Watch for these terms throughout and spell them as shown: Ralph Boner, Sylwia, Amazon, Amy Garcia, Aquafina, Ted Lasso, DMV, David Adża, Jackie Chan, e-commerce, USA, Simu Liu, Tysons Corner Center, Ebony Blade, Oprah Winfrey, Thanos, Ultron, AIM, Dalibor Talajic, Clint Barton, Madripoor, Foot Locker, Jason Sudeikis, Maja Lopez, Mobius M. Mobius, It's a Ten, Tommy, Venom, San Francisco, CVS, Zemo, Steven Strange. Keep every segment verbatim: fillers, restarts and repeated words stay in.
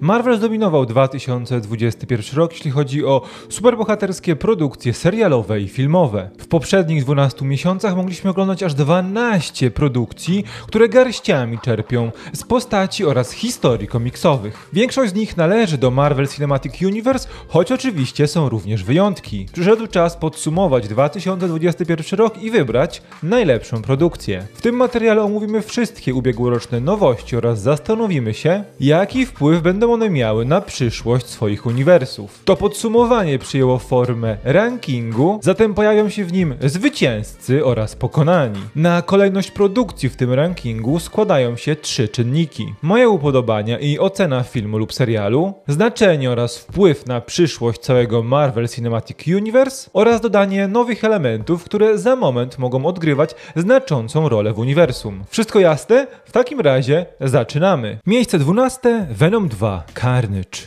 Marvel zdominował dwa tysiące dwudziesty pierwszy rok, jeśli chodzi o superbohaterskie produkcje serialowe i filmowe. W poprzednich dwunastu miesiącach mogliśmy oglądać aż dwanaście produkcji, które garściami czerpią z postaci oraz historii komiksowych. Większość z nich należy do Marvel Cinematic Universe, choć oczywiście są również wyjątki. Przyszedł czas podsumować dwa tysiące dwudziesty pierwszy rok i wybrać najlepszą produkcję. W tym materiale omówimy wszystkie ubiegłoroczne nowości oraz zastanowimy się, jaki wpływ będą one miały na przyszłość swoich uniwersów. To podsumowanie przyjęło formę rankingu, zatem pojawią się w nim zwycięzcy oraz pokonani. Na kolejność produkcji w tym rankingu składają się trzy czynniki: moje upodobania i ocena filmu lub serialu, znaczenie oraz wpływ na przyszłość całego Marvel Cinematic Universe oraz dodanie nowych elementów, które za moment mogą odgrywać znaczącą rolę w uniwersum. Wszystko jasne? W takim razie zaczynamy. Miejsce dwunaste: Venom dwa. Carnage.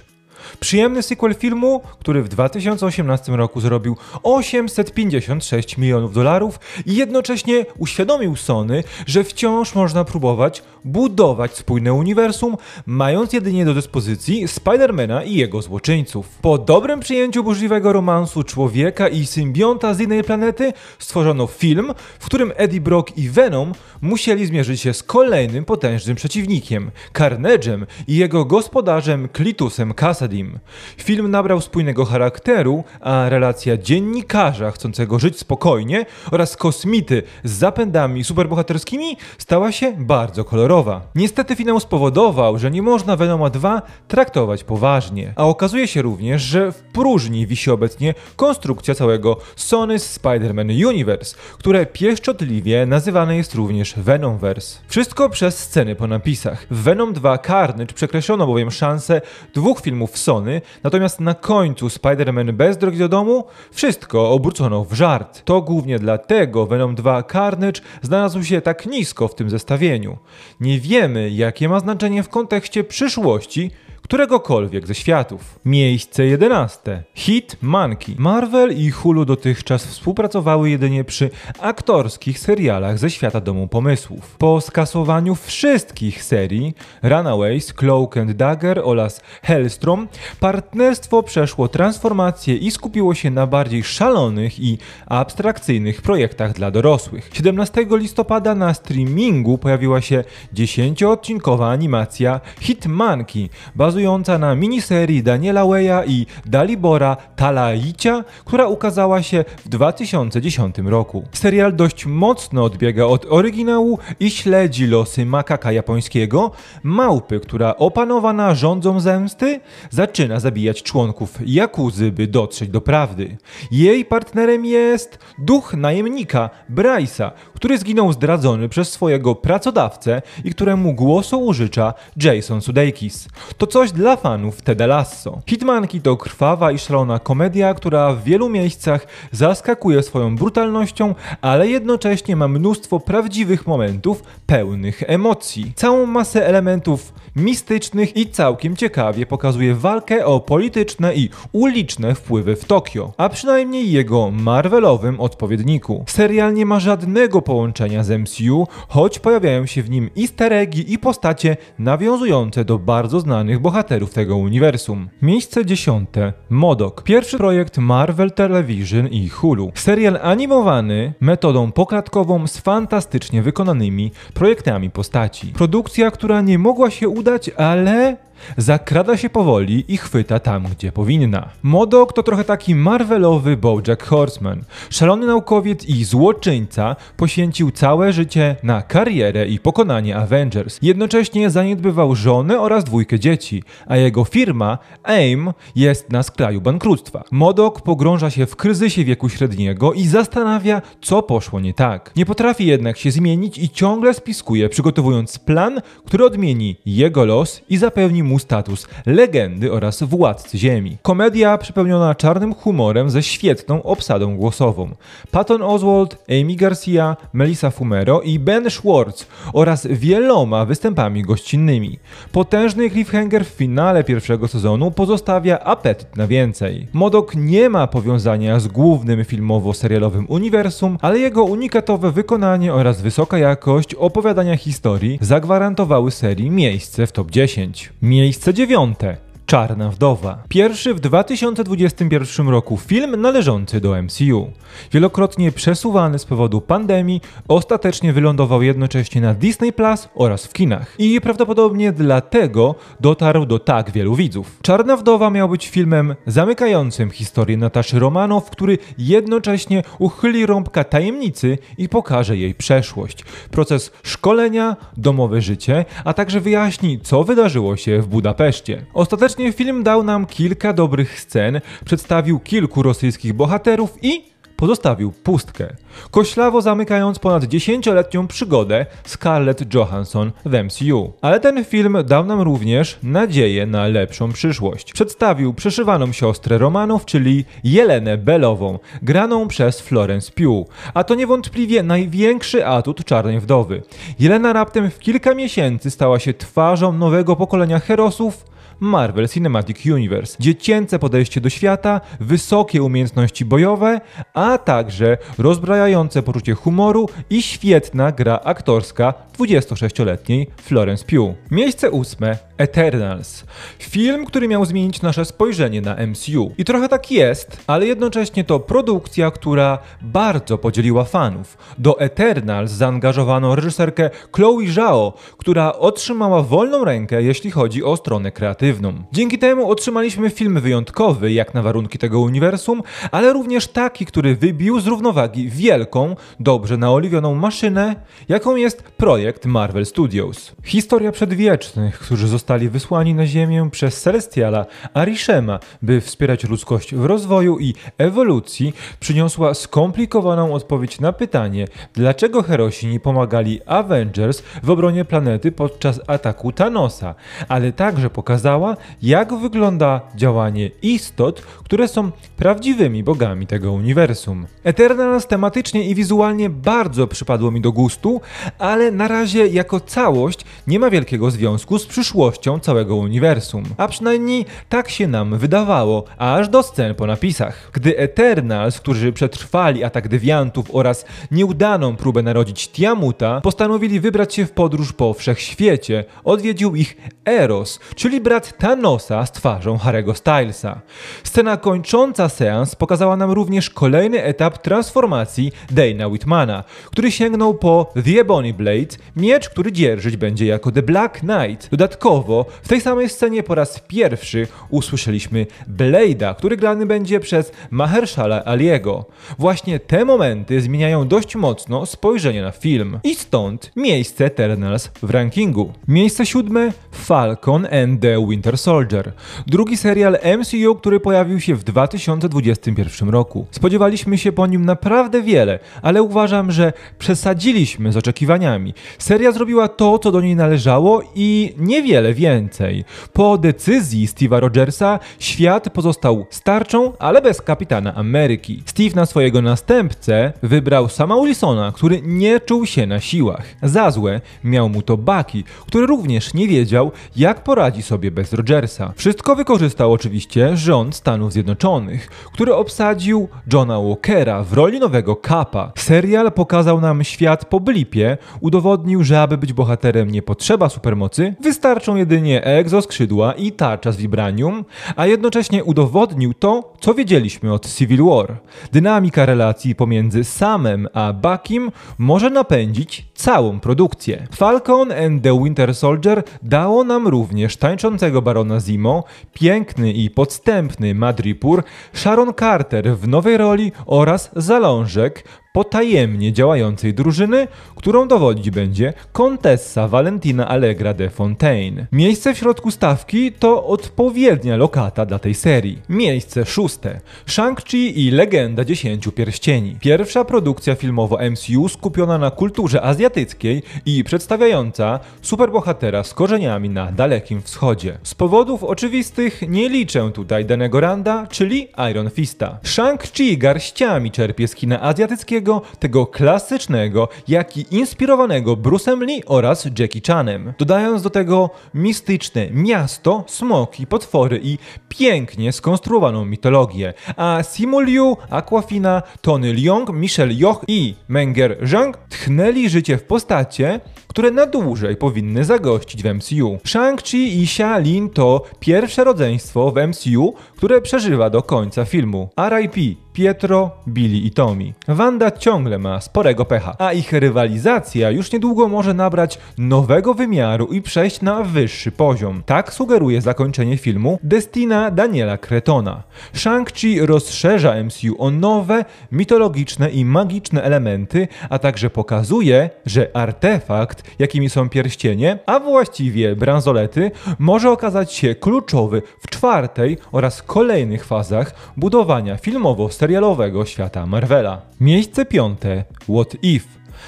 Przyjemny sequel filmu, który w dwa tysiące osiemnastym roku zrobił osiemset pięćdziesiąt sześć milionów dolarów i jednocześnie uświadomił Sony, że wciąż można próbować budować spójne uniwersum, mając jedynie do dyspozycji Spider-Mana i jego złoczyńców. Po dobrym przyjęciu burzliwego romansu człowieka i symbionta z innej planety stworzono film, w którym Eddie Brock i Venom musieli zmierzyć się z kolejnym potężnym przeciwnikiem, Carnage'em i jego gospodarzem Cletusem Cassidym. Film nabrał spójnego charakteru, a relacja dziennikarza chcącego żyć spokojnie oraz kosmity z zapędami superbohaterskimi stała się bardzo kolorowa. Niestety finał spowodował, że nie można Venoma dwa traktować poważnie, a okazuje się również, że w próżni wisi obecnie konstrukcja całego Sony Spider-Man Universe, które pieszczotliwie nazywane jest również Venomverse. Wszystko przez sceny po napisach. W Venom dwa Carnage przekreślono bowiem szansę dwóch filmów Sony, natomiast na końcu Spider-Man bez drogi do domu wszystko obrócono w żart. To głównie dlatego Venom dwa Carnage znalazł się tak nisko w tym zestawieniu. Nie wiemy, jakie ma znaczenie w kontekście przyszłości któregokolwiek ze światów. Miejsce jedenaste. Hit-Monkey. Marvel i Hulu dotychczas współpracowały jedynie przy aktorskich serialach ze świata Domu Pomysłów. Po skasowaniu wszystkich serii Runaways, Cloak and Dagger oraz Hellstrom partnerstwo przeszło transformację i skupiło się na bardziej szalonych i abstrakcyjnych projektach dla dorosłych. siedemnastego listopada na streamingu pojawiła się dziesięcioodcinkowa animacja Hit-Monkey, bazująca na miniserii Daniela Weja i Dalibora Talajicia, która ukazała się w dwa tysiące dziesiątym roku. Serial dość mocno odbiega od oryginału i śledzi losy makaka japońskiego, małpy, która opanowana rządzą zemsty zaczyna zabijać członków jakuzy, by dotrzeć do prawdy. Jej partnerem jest duch najemnika Bryce'a, który zginął zdradzony przez swojego pracodawcę i któremu głosu użycza Jason Sudeikis. To coś dla fanów Teda Lasso. Hit-Monkey to krwawa i szalona komedia, która w wielu miejscach zaskakuje swoją brutalnością, ale jednocześnie ma mnóstwo prawdziwych momentów pełnych emocji. Całą masę elementów mistycznych i całkiem ciekawie pokazuje walkę o polityczne i uliczne wpływy w Tokio, a przynajmniej jego marvelowym odpowiedniku. Serial nie ma żadnego połączenia z M C U, choć pojawiają się w nim easter eggi i postacie nawiązujące do bardzo znanych bohaterów tego uniwersum. Miejsce dziesiąte. Modok. Pierwszy projekt Marvel Television i Hulu. Serial animowany metodą poklatkową z fantastycznie wykonanymi projektami postaci. Produkcja, która nie mogła się udać, ale zakrada się powoli i chwyta tam, gdzie powinna. Modok to trochę taki marvelowy Bojack Horseman. Szalony naukowiec i złoczyńca poświęcił całe życie na karierę i pokonanie Avengers. Jednocześnie zaniedbywał żonę oraz dwójkę dzieci, a jego firma AIM jest na skraju bankructwa. Modok pogrąża się w kryzysie wieku średniego i zastanawia, co poszło nie tak. Nie potrafi jednak się zmienić i ciągle spiskuje, przygotowując plan, który odmieni jego los i zapewni mu mu status legendy oraz władcy ziemi. Komedia przepełniona czarnym humorem ze świetną obsadą głosową. Patton Oswalt, Amy Garcia, Melissa Fumero i Ben Schwartz oraz wieloma występami gościnnymi. Potężny cliffhanger w finale pierwszego sezonu pozostawia apetyt na więcej. Modok nie ma powiązania z głównym filmowo-serialowym uniwersum, ale jego unikatowe wykonanie oraz wysoka jakość opowiadania historii zagwarantowały serii miejsce w top dziesięć. Miejsce dziewiąte. Czarna Wdowa. Pierwszy w dwa tysiące dwudziestym pierwszym roku film należący do M C U. Wielokrotnie przesuwany z powodu pandemii, ostatecznie wylądował jednocześnie na Disney Plus oraz w kinach. I prawdopodobnie dlatego dotarł do tak wielu widzów. Czarna Wdowa miał być filmem zamykającym historię Nataszy Romanow, który jednocześnie uchyli rąbka tajemnicy i pokaże jej przeszłość, proces szkolenia, domowe życie, a także wyjaśni, co wydarzyło się w Budapeszcie. Ostatecznie film dał nam kilka dobrych scen, przedstawił kilku rosyjskich bohaterów i pozostawił pustkę, koślawo zamykając ponad dziesięcioletnią przygodę Scarlett Johansson w M C U. Ale ten film dał nam również nadzieję na lepszą przyszłość. Przedstawił przeszywaną siostrę Romanów, czyli Jelenę Belową, graną przez Florence Pugh. A to niewątpliwie największy atut Czarnej Wdowy. Jelena raptem w kilka miesięcy stała się twarzą nowego pokolenia herosów Marvel Cinematic Universe. Dziecięce podejście do świata, wysokie umiejętności bojowe, a także rozbrajające poczucie humoru i świetna gra aktorska dwudziestosześcioletniej Florence Pugh. Miejsce ósme. Eternals. Film, który miał zmienić nasze spojrzenie na M C U. I trochę tak jest, ale jednocześnie to produkcja, która bardzo podzieliła fanów. Do Eternals zaangażowano reżyserkę Chloe Zhao, która otrzymała wolną rękę, jeśli chodzi o stronę kreatywną. Dzięki temu otrzymaliśmy film wyjątkowy, jak na warunki tego uniwersum, ale również taki, który wybił z równowagi wielką, dobrze naoliwioną maszynę, jaką jest projekt Marvel Studios. Historia przedwiecznych, którzy zostali Zostali wysłani na Ziemię przez Celestiala Arishema, by wspierać ludzkość w rozwoju i ewolucji, przyniosła skomplikowaną odpowiedź na pytanie, dlaczego herosi nie pomagali Avengers w obronie planety podczas ataku Thanosa, ale także pokazała, jak wygląda działanie istot, które są prawdziwymi bogami tego uniwersum. Eternals tematycznie i wizualnie bardzo przypadło mi do gustu, ale na razie jako całość nie ma wielkiego związku z przyszłością całego uniwersum. A przynajmniej tak się nam wydawało, aż do scen po napisach. Gdy Eternals, którzy przetrwali atak dewiantów oraz nieudaną próbę narodzić Tiamuta, postanowili wybrać się w podróż po wszechświecie, odwiedził ich Eros, czyli brat Thanosa z twarzą Harry'ego Stylesa. Scena kończąca seans pokazała nam również kolejny etap transformacji Dana Whitmana, który sięgnął po The Ebony Blade, miecz, który dzierżyć będzie jako The Black Knight. Dodatkowo w tej samej scenie po raz pierwszy usłyszeliśmy Blade'a, który grany będzie przez Mahershala Aliego. Właśnie te momenty zmieniają dość mocno spojrzenie na film. I stąd miejsce Eternals w rankingu. Miejsce siódme. Falcon and the Winter Soldier. Drugi serial M C U, który pojawił się w dwa tysiące dwudziestym pierwszym roku. Spodziewaliśmy się po nim naprawdę wiele, ale uważam, że przesadziliśmy z oczekiwaniami. Seria zrobiła to, co do niej należało i niewiele więcej. Po decyzji Steve'a Rogersa świat pozostał starczą, ale bez Kapitana Ameryki. Steve na swojego następcę wybrał Sama Wilsona, który nie czuł się na siłach. Za złe miał mu to Bucky, który również nie wiedział, jak poradzi sobie bez Rogersa. Wszystko wykorzystał oczywiście rząd Stanów Zjednoczonych, który obsadził Johna Walkera w roli nowego Capa. Serial pokazał nam świat po blipie, udowodnił, że aby być bohaterem nie potrzeba supermocy, wystarczy jedynie egzoskrzydła i tarcza z vibranium, a jednocześnie udowodnił to, co wiedzieliśmy od Civil War. Dynamika relacji pomiędzy Samem a Buckym może napędzić całą produkcję. Falcon and the Winter Soldier dało nam również tańczącego barona Zemo, piękny i podstępny Madripoor, Sharon Carter w nowej roli oraz zalążek potajemnie działającej drużyny, którą dowodzić będzie kontessa Valentina Allegra de Fontaine. Miejsce w środku stawki to odpowiednia lokata dla tej serii. Miejsce szóste. Shang-Chi i Legenda Dziesięciu Pierścieni. Pierwsza produkcja filmowo-M C U skupiona na kulturze azjatyckiej i przedstawiająca superbohatera z korzeniami na Dalekim Wschodzie. Z powodów oczywistych nie liczę tutaj Danego Randa, czyli Iron Fista. Shang-Chi garściami czerpie z kina azjatyckiego, tego klasycznego, jak i inspirowanego Bruce'em Lee oraz Jackie Chanem. Dodając do tego mistyczne miasto, smoki, potwory i pięknie skonstruowaną mitologię. A Simu Liu, Aquafina, Tony Leung, Michelle Yeoh i Menger Zhang tchnęli życie w postacie, które na dłużej powinny zagościć w M C U. Shang-Chi i Xia-Lin to pierwsze rodzeństwo w M C U, które przeżywa do końca filmu. R I P Pietro, Billy i Tommy. Wanda ciągle ma sporego pecha, a ich rywalizacja już niedługo może nabrać nowego wymiaru i przejść na wyższy poziom. Tak sugeruje zakończenie filmu Destina Daniela Cretona. Shang-Chi rozszerza M C U o nowe, mitologiczne i magiczne elementy, a także pokazuje, że artefakt, jakimi są pierścienie, a właściwie bransolety, może okazać się kluczowy w czwartej oraz kolejnych fazach budowania filmowo-serialowego świata Marvela. Miejsce piąte. What If?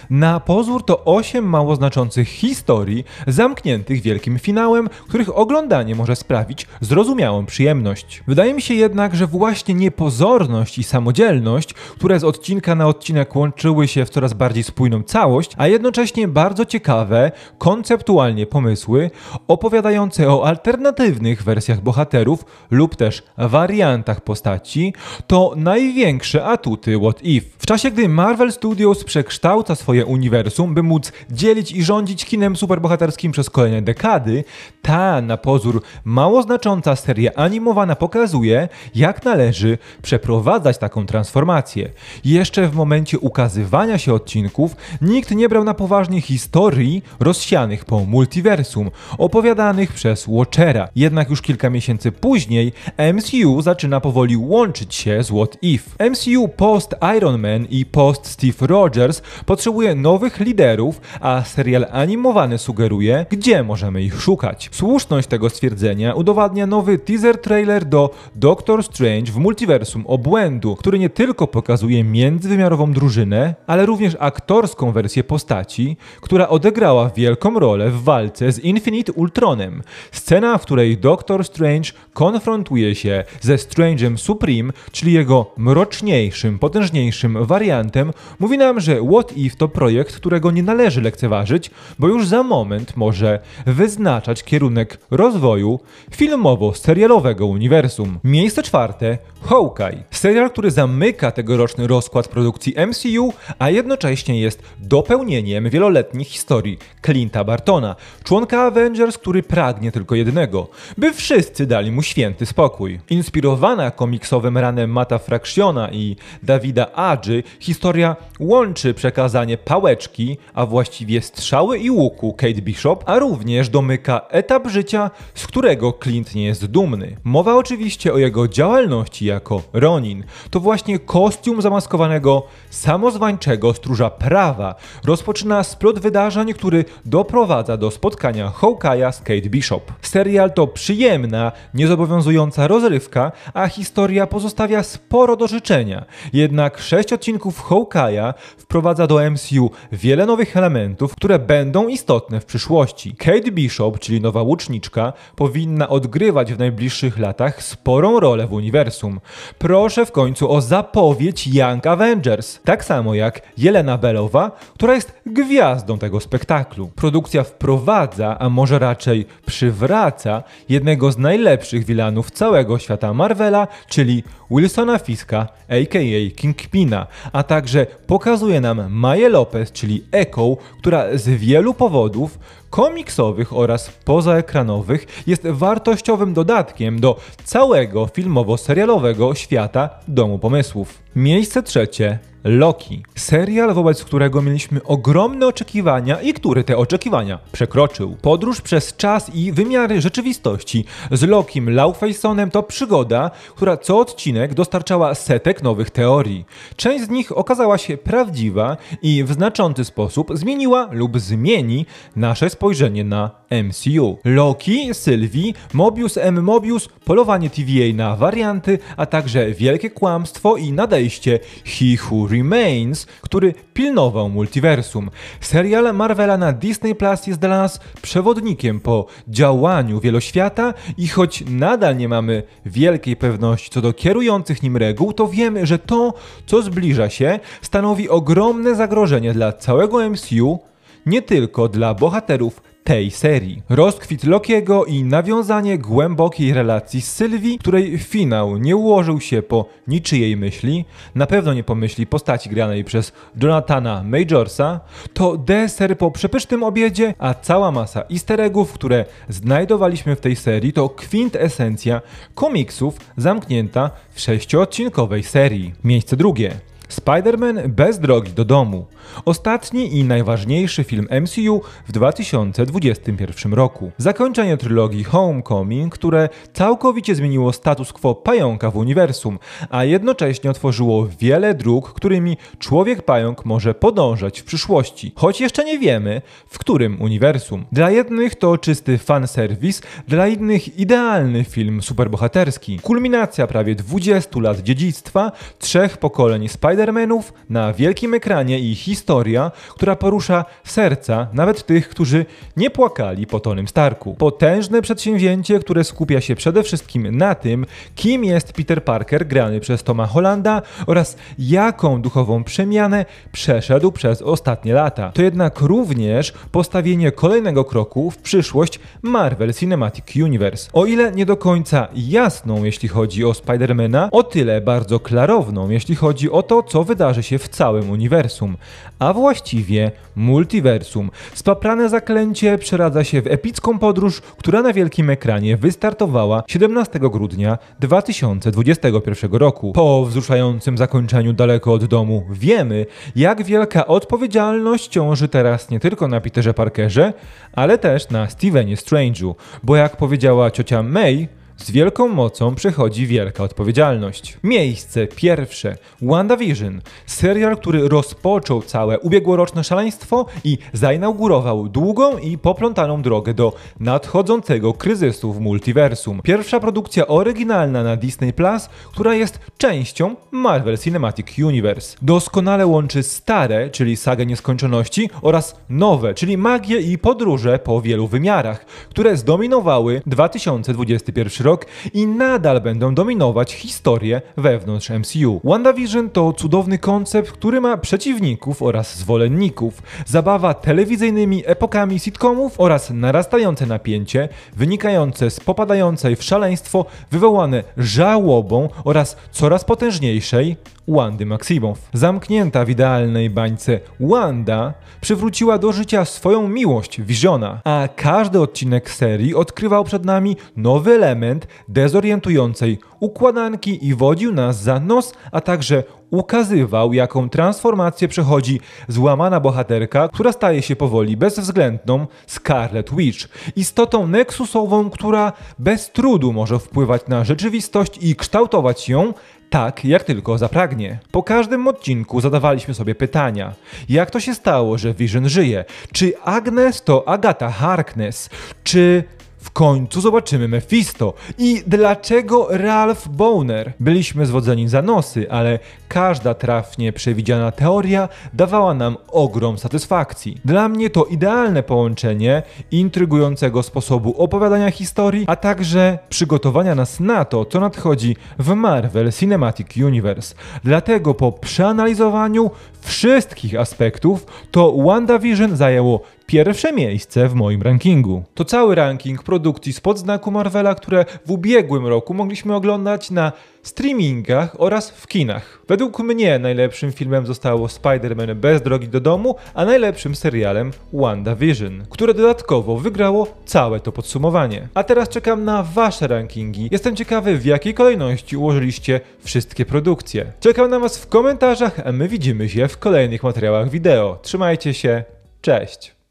Na pozór to osiem mało znaczących historii zamkniętych wielkim finałem, których oglądanie może sprawić zrozumiałą przyjemność. Wydaje mi się jednak, że właśnie niepozorność i samodzielność, które z odcinka na odcinek łączyły się w coraz bardziej spójną całość, a jednocześnie bardzo ciekawe, konceptualnie pomysły opowiadające o alternatywnych wersjach bohaterów lub też wariantach postaci, to największe atuty What If. W czasie, gdy Marvel Studios przekształca swoje uniwersum, by móc dzielić i rządzić kinem superbohaterskim przez kolejne dekady, ta na pozór mało znacząca seria animowana pokazuje, jak należy przeprowadzać taką transformację. Jeszcze w momencie ukazywania się odcinków nikt nie brał na poważnie historii rozsianych po multiversum, opowiadanych przez Watchera. Jednak już kilka miesięcy później M C U zaczyna powoli łączyć się z What If. M C U post Iron Man i post Steve Rogers potrzebuje nowych liderów, a serial animowany sugeruje, gdzie możemy ich szukać. Słuszność tego stwierdzenia udowadnia nowy teaser trailer do Doctor Strange w multiversum obłędu, który nie tylko pokazuje międzywymiarową drużynę, ale również aktorską wersję postaci, która odegrała wielką rolę w walce z Infinite Ultronem. Scena, w której Doctor Strange konfrontuje się ze Strange'em Supreme, czyli jego mroczniejszym, potężniejszym wariantem, mówi nam, że What If to projekt, którego nie należy lekceważyć, bo już za moment może wyznaczać kierunek rozwoju filmowo-serialowego uniwersum. Miejsce czwarte. Hawkeye. Serial, który zamyka tegoroczny rozkład produkcji M C U, a jednocześnie jest dopełnieniem wieloletnich historii Clint'a Bartona, członka Avengers, który pragnie tylko jednego, by wszyscy dali mu święty spokój. Inspirowana komiksowym ranem Matta Fractiona i Davida Adży, historia łączy przekazanie pałeczki, a właściwie strzały i łuku Kate Bishop, a również domyka etap życia, z którego Clint nie jest dumny. Mowa oczywiście o jego działalności jako Ronin. To właśnie kostium zamaskowanego samozwańczego stróża prawa rozpoczyna splot wydarzeń, który doprowadza do spotkania Hawkeye'a z Kate Bishop. Serial to przyjemna, niezobowiązująca rozrywka, a historia pozostawia sporo do życzenia. Jednak sześć odcinków Hawkeye'a wprowadza do M C U wiele nowych elementów, które będą istotne w przyszłości. Kate Bishop, czyli nowa łuczniczka, powinna odgrywać w najbliższych latach sporą rolę w uniwersum. Proszę w końcu o zapowiedź Young Avengers, tak samo jak Jelena Belowa, która jest gwiazdą tego spektaklu. Produkcja wprowadza, a może raczej przywraca, jednego z najlepszych wilanów całego świata Marvela, czyli Wilsona Fiska, a k a. Kingpina, a także pokazuje nam Maję Lopez, czyli Echo, która z wielu powodów komiksowych oraz pozaekranowych jest wartościowym dodatkiem do całego filmowo-serialowego świata Domu Pomysłów. Miejsce trzecie. Loki. Serial, wobec którego mieliśmy ogromne oczekiwania i który te oczekiwania przekroczył. Podróż przez czas i wymiary rzeczywistości z Lokim Laufeysonem to przygoda, która co odcinek dostarczała setek nowych teorii. Część z nich okazała się prawdziwa i w znaczący sposób zmieniła lub zmieni nasze spojrzenie na M C U. Loki, Sylwii, Mobius M. Mobius, polowanie T V A na warianty, a także wielkie kłamstwo i nadejście He Who Remains, który pilnował multiversum. Serial Marvela na Disney Plus jest dla nas przewodnikiem po działaniu wieloświata i choć nadal nie mamy wielkiej pewności co do kierujących nim reguł, to wiemy, że to, co zbliża się, stanowi ogromne zagrożenie dla całego M C U, nie tylko dla bohaterów tej serii. Rozkwit Lokiego i nawiązanie głębokiej relacji z Sylwii, której finał nie ułożył się po niczyjej myśli, na pewno nie po myśli postaci granej przez Jonathana Majorsa, to deser po przepysznym obiedzie, a cała masa easter eggów, które znajdowaliśmy w tej serii, to kwintesencja komiksów zamknięta w sześciodcinkowej serii. Miejsce drugie. Spider-Man bez drogi do domu. Ostatni i najważniejszy film M C U w dwa tysiące dwudziestym pierwszym roku. Zakończenie trylogii Homecoming, które całkowicie zmieniło status quo pająka w uniwersum, a jednocześnie otworzyło wiele dróg, którymi człowiek-pająk może podążać w przyszłości. Choć jeszcze nie wiemy, w którym uniwersum. Dla jednych to czysty fanserwis, dla innych idealny film superbohaterski. Kulminacja prawie dwudziestu lat dziedzictwa, trzech pokoleń Spider-Man Spider-Manów na wielkim ekranie i historia, która porusza serca nawet tych, którzy nie płakali po Tonym Starku. Potężne przedsięwzięcie, które skupia się przede wszystkim na tym, kim jest Peter Parker grany przez Toma Hollanda oraz jaką duchową przemianę przeszedł przez ostatnie lata. To jednak również postawienie kolejnego kroku w przyszłość Marvel Cinematic Universe. O ile nie do końca jasną, jeśli chodzi o Spidermana, o tyle bardzo klarowną, jeśli chodzi o to, co wydarzy się w całym uniwersum, a właściwie multiversum. Spaprane zaklęcie przeradza się w epicką podróż, która na wielkim ekranie wystartowała siedemnastego grudnia dwa tysiące dwudziestego pierwszego roku. Po wzruszającym zakończeniu Daleko od domu wiemy, jak wielka odpowiedzialność ciąży teraz nie tylko na Peterze Parkerze, ale też na Stevenie Strange'u, bo jak powiedziała ciocia May, z wielką mocą przychodzi wielka odpowiedzialność. Miejsce pierwsze. WandaVision. Serial, który rozpoczął całe ubiegłoroczne szaleństwo i zainaugurował długą i poplątaną drogę do nadchodzącego kryzysu w multiversum. Pierwsza produkcja oryginalna na Disney Plus, która jest częścią Marvel Cinematic Universe. Doskonale łączy stare, czyli sagę nieskończoności, oraz nowe, czyli magię i podróże po wielu wymiarach, które zdominowały dwa tysiące dwudziesty pierwszy rok i nadal będą dominować historię wewnątrz M C U. WandaVision to cudowny koncept, który ma przeciwników oraz zwolenników. Zabawa telewizyjnymi epokami sitcomów oraz narastające napięcie wynikające z popadającej w szaleństwo wywołane żałobą oraz coraz potężniejszej Wandy Maximow. Zamknięta w idealnej bańce Wanda przywróciła do życia swoją miłość Visiona, a każdy odcinek serii odkrywał przed nami nowy element dezorientującej układanki i wodził nas za nos, a także ukazywał, jaką transformację przechodzi złamana bohaterka, która staje się powoli bezwzględną Scarlet Witch, istotą neksusową, która bez trudu może wpływać na rzeczywistość i kształtować ją tak, jak tylko zapragnie. Po każdym odcinku zadawaliśmy sobie pytania. Jak to się stało, że Vision żyje? Czy Agnes to Agatha Harkness? Czy w końcu zobaczymy Mephisto? I dlaczego Ralph Boner? Byliśmy zwodzeni za nosy, ale każda trafnie przewidziana teoria dawała nam ogrom satysfakcji. Dla mnie to idealne połączenie intrygującego sposobu opowiadania historii, a także przygotowania nas na to, co nadchodzi w Marvel Cinematic Universe. Dlatego po przeanalizowaniu wszystkich aspektów to WandaVision zajęło pierwsze miejsce w moim rankingu. To cały ranking produkcji spod znaku Marvela, które w ubiegłym roku mogliśmy oglądać na streamingach oraz w kinach. Według mnie najlepszym filmem zostało Spider-Man bez drogi do domu, a najlepszym serialem WandaVision, które dodatkowo wygrało całe to podsumowanie. A teraz czekam na wasze rankingi. Jestem ciekawy, w jakiej kolejności ułożyliście wszystkie produkcje. Czekam na was w komentarzach, a my widzimy się w kolejnych materiałach wideo. Trzymajcie się, cześć!